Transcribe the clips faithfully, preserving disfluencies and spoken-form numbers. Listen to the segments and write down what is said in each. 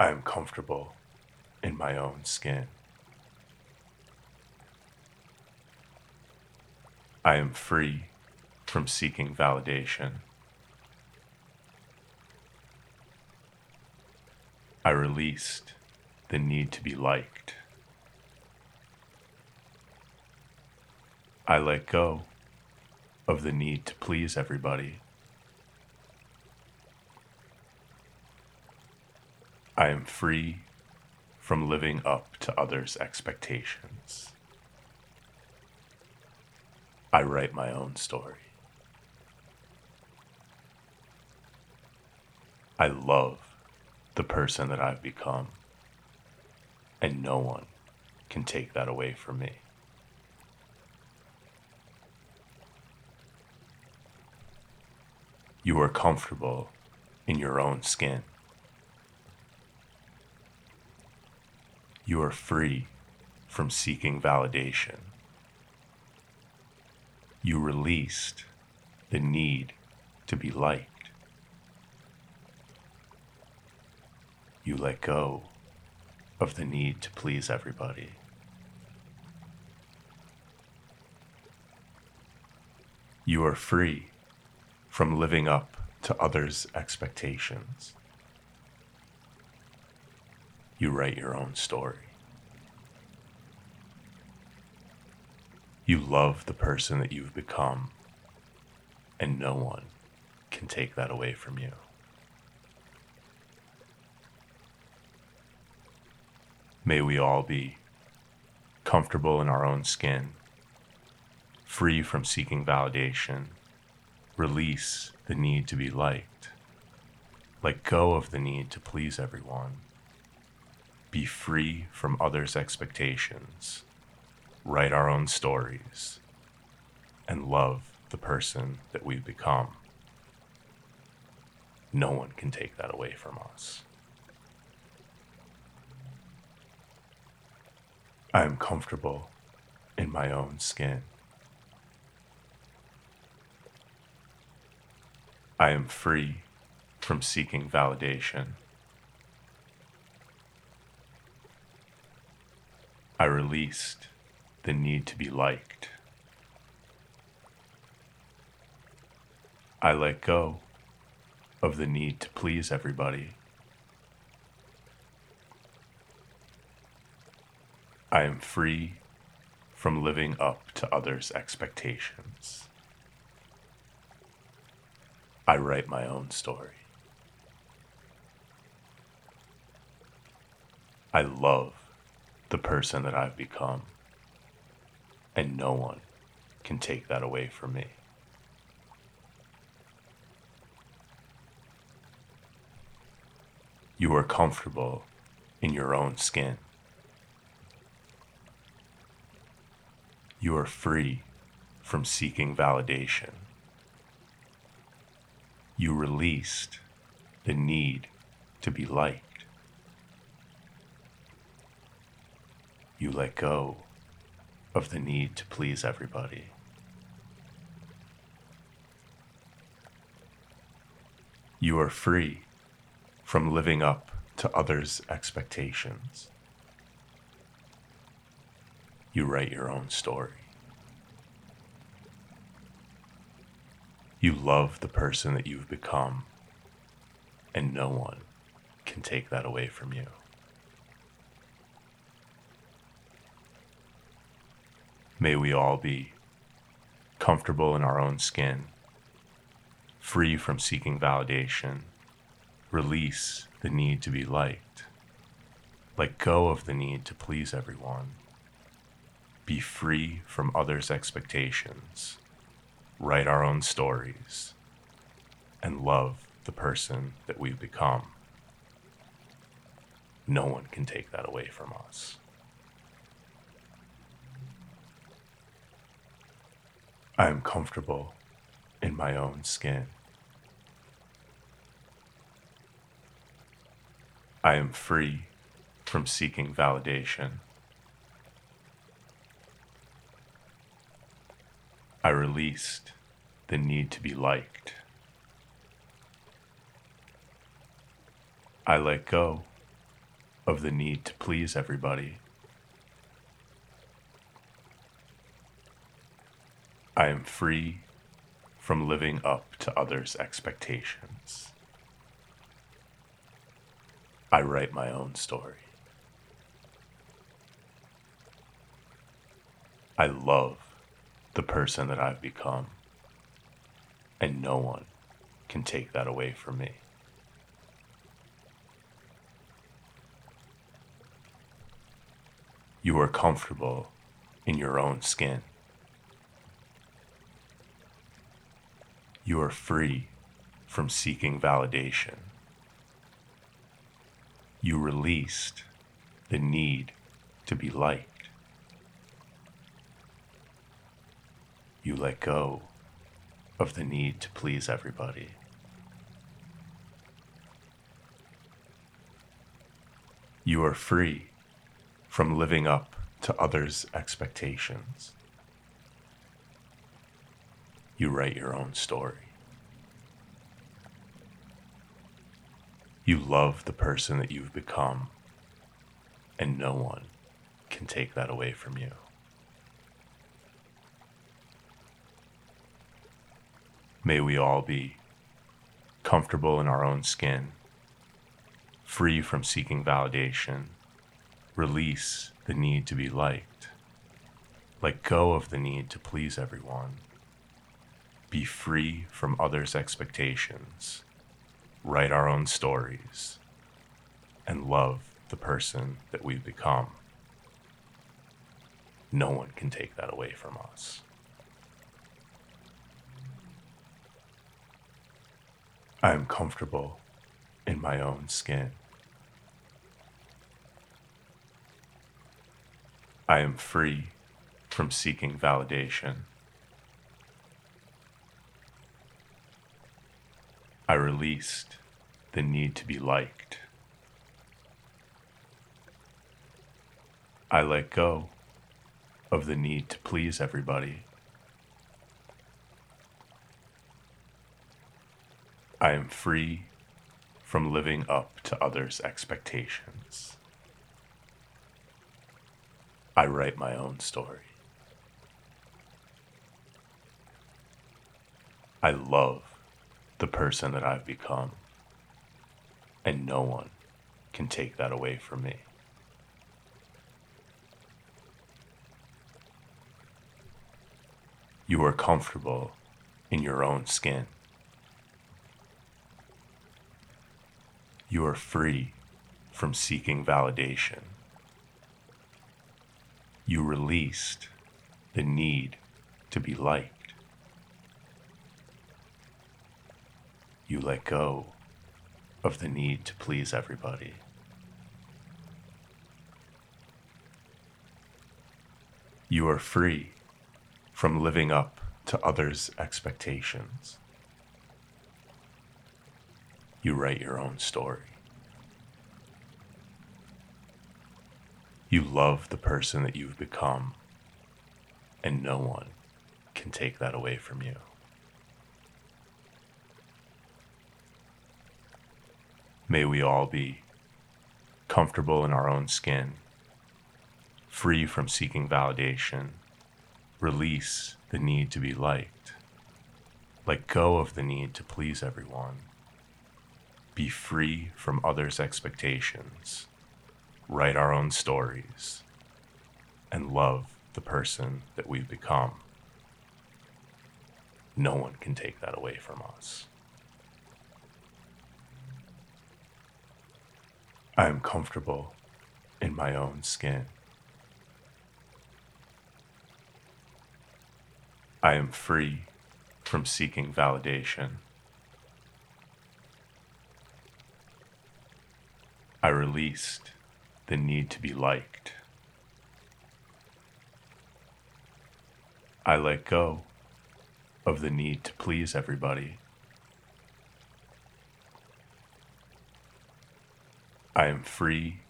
I am comfortable in my own skin. I am free from seeking validation. I released the need to be liked. I let go of the need to please everybody. I am free from living up to others' expectations. I write my own story. I love the person that I've become, and no one can take that away from me. You are comfortable in your own skin. You are free from seeking validation. You released the need to be liked. You let go of the need to please everybody. You are free from living up to others' expectations. You write your own story. You love the person that you've become, and no one can take that away from you. May we all be comfortable in our own skin, free from seeking validation, release the need to be liked, let go of the need to please everyone, be free from others' expectations, write our own stories, and love the person that we've become. No one can take that away from us. I am comfortable in my own skin. I am free from seeking validation. I released the need to be liked. I let go of the need to please everybody. I am free from living up to others' expectations. I write my own story. I love the person that I've become, and no one can take that away from me. You are comfortable in your own skin. You are free from seeking validation. You released the need to be liked. You let go of the need to please everybody. You are free from living up to others' expectations. You write your own story. You love the person that you've become, and no one can take that away from you. May we all be comfortable in our own skin, free from seeking validation, release the need to be liked, let go of the need to please everyone, be free from others' expectations, write our own stories, and love the person that we've become. No one can take that away from us. I am comfortable in my own skin. I am free from seeking validation. I released the need to be liked. I let go of the need to please everybody. I am free from living up to others' expectations. I write my own story. I love the person that I've become, and no one can take that away from me. You are comfortable in your own skin. You are free from seeking validation. You released the need to be liked. You let go of the need to please everybody. You are free from living up to others' expectations. You write your own story. You love the person that you've become, and no one can take that away from you. May we all be comfortable in our own skin, free from seeking validation, release the need to be liked, let go of the need to please everyone, be free from others' expectations, write our own stories, and love the person that we've become. No one can take that away from us. I am comfortable in my own skin. I am free from seeking validation. I released the need to be liked. I let go of the need to please everybody. I am free from living up to others' expectations. I write my own story. I love the person that I've become, and no one can take that away from me. You are comfortable in your own skin. You are free from seeking validation. You released the need to be liked. You let go of the need to please everybody. You are free from living up to others' expectations. You write your own story. You love the person that you've become, and no one can take that away from you. May we all be comfortable in our own skin, free from seeking validation, release the need to be liked, let go of the need to please everyone, be free from others' expectations, write our own stories, and love the person that we've become. No one can take that away from us. I am comfortable in my own skin. I am free from seeking validation. I released the need to be liked. I let go of the need to please everybody. I am free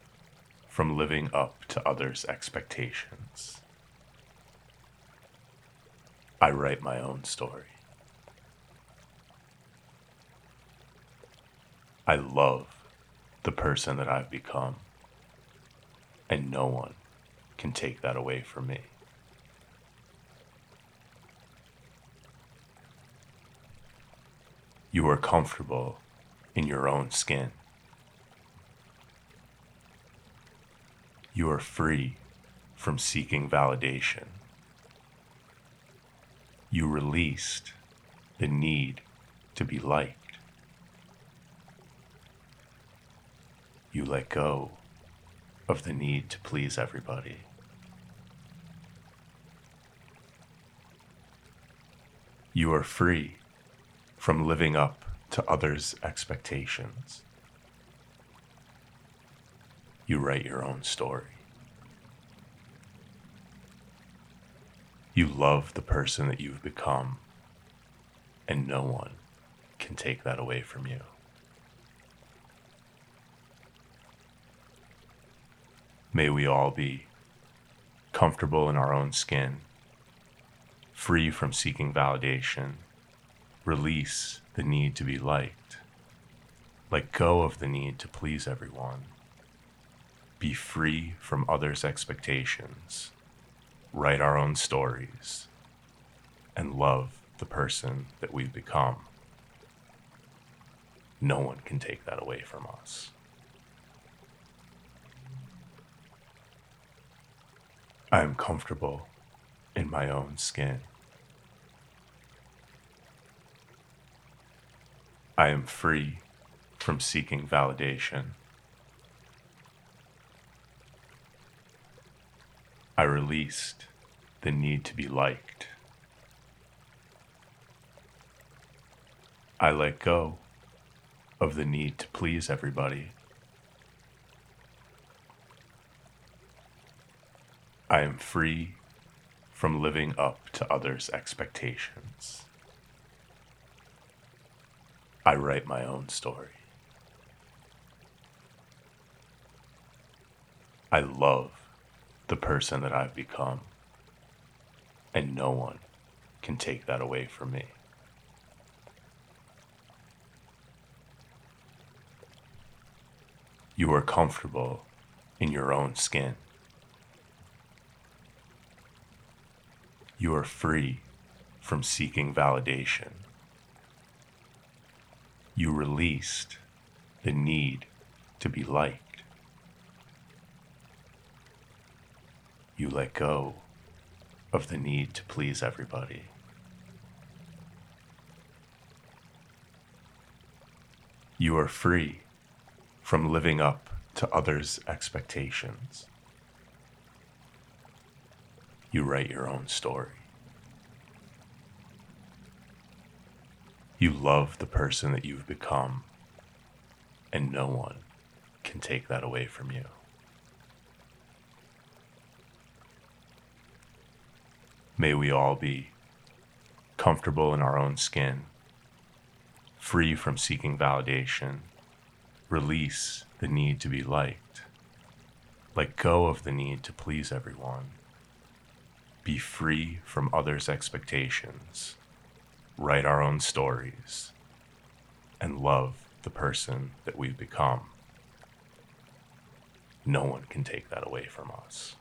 from living up to others' expectations. I write my own story. I love the person that I've become, and no one can take that away from me. You are comfortable in your own skin. You are free from seeking validation. You released the need to be liked. You let go of the need to please everybody. You are free from living up to others' expectations. You write your own story. You love the person that you've become, and no one can take that away from you. May we all be comfortable in our own skin, free from seeking validation, release the need to be liked, let go of the need to please everyone, be free from others' expectations, write our own stories, and love the person that we've become. No one can take that away from us. I am comfortable in my own skin. I am free from seeking validation. I released the need to be liked. I let go of the need to please everybody. I am free from living up to others' expectations. I write my own story. I love the person that I've become, and no one can take that away from me. You are comfortable in your own skin. You are free from seeking validation. You released the need to be liked. You let go of the need to please everybody. You are free from living up to others' expectations. You write your own story. You love the person that you've become, and no one can take that away from you. May we all be comfortable in our own skin, free from seeking validation, release the need to be liked, let go of the need to please everyone, be free from others' expectations, write our own stories, and love the person that we've become. No one can take that away from us.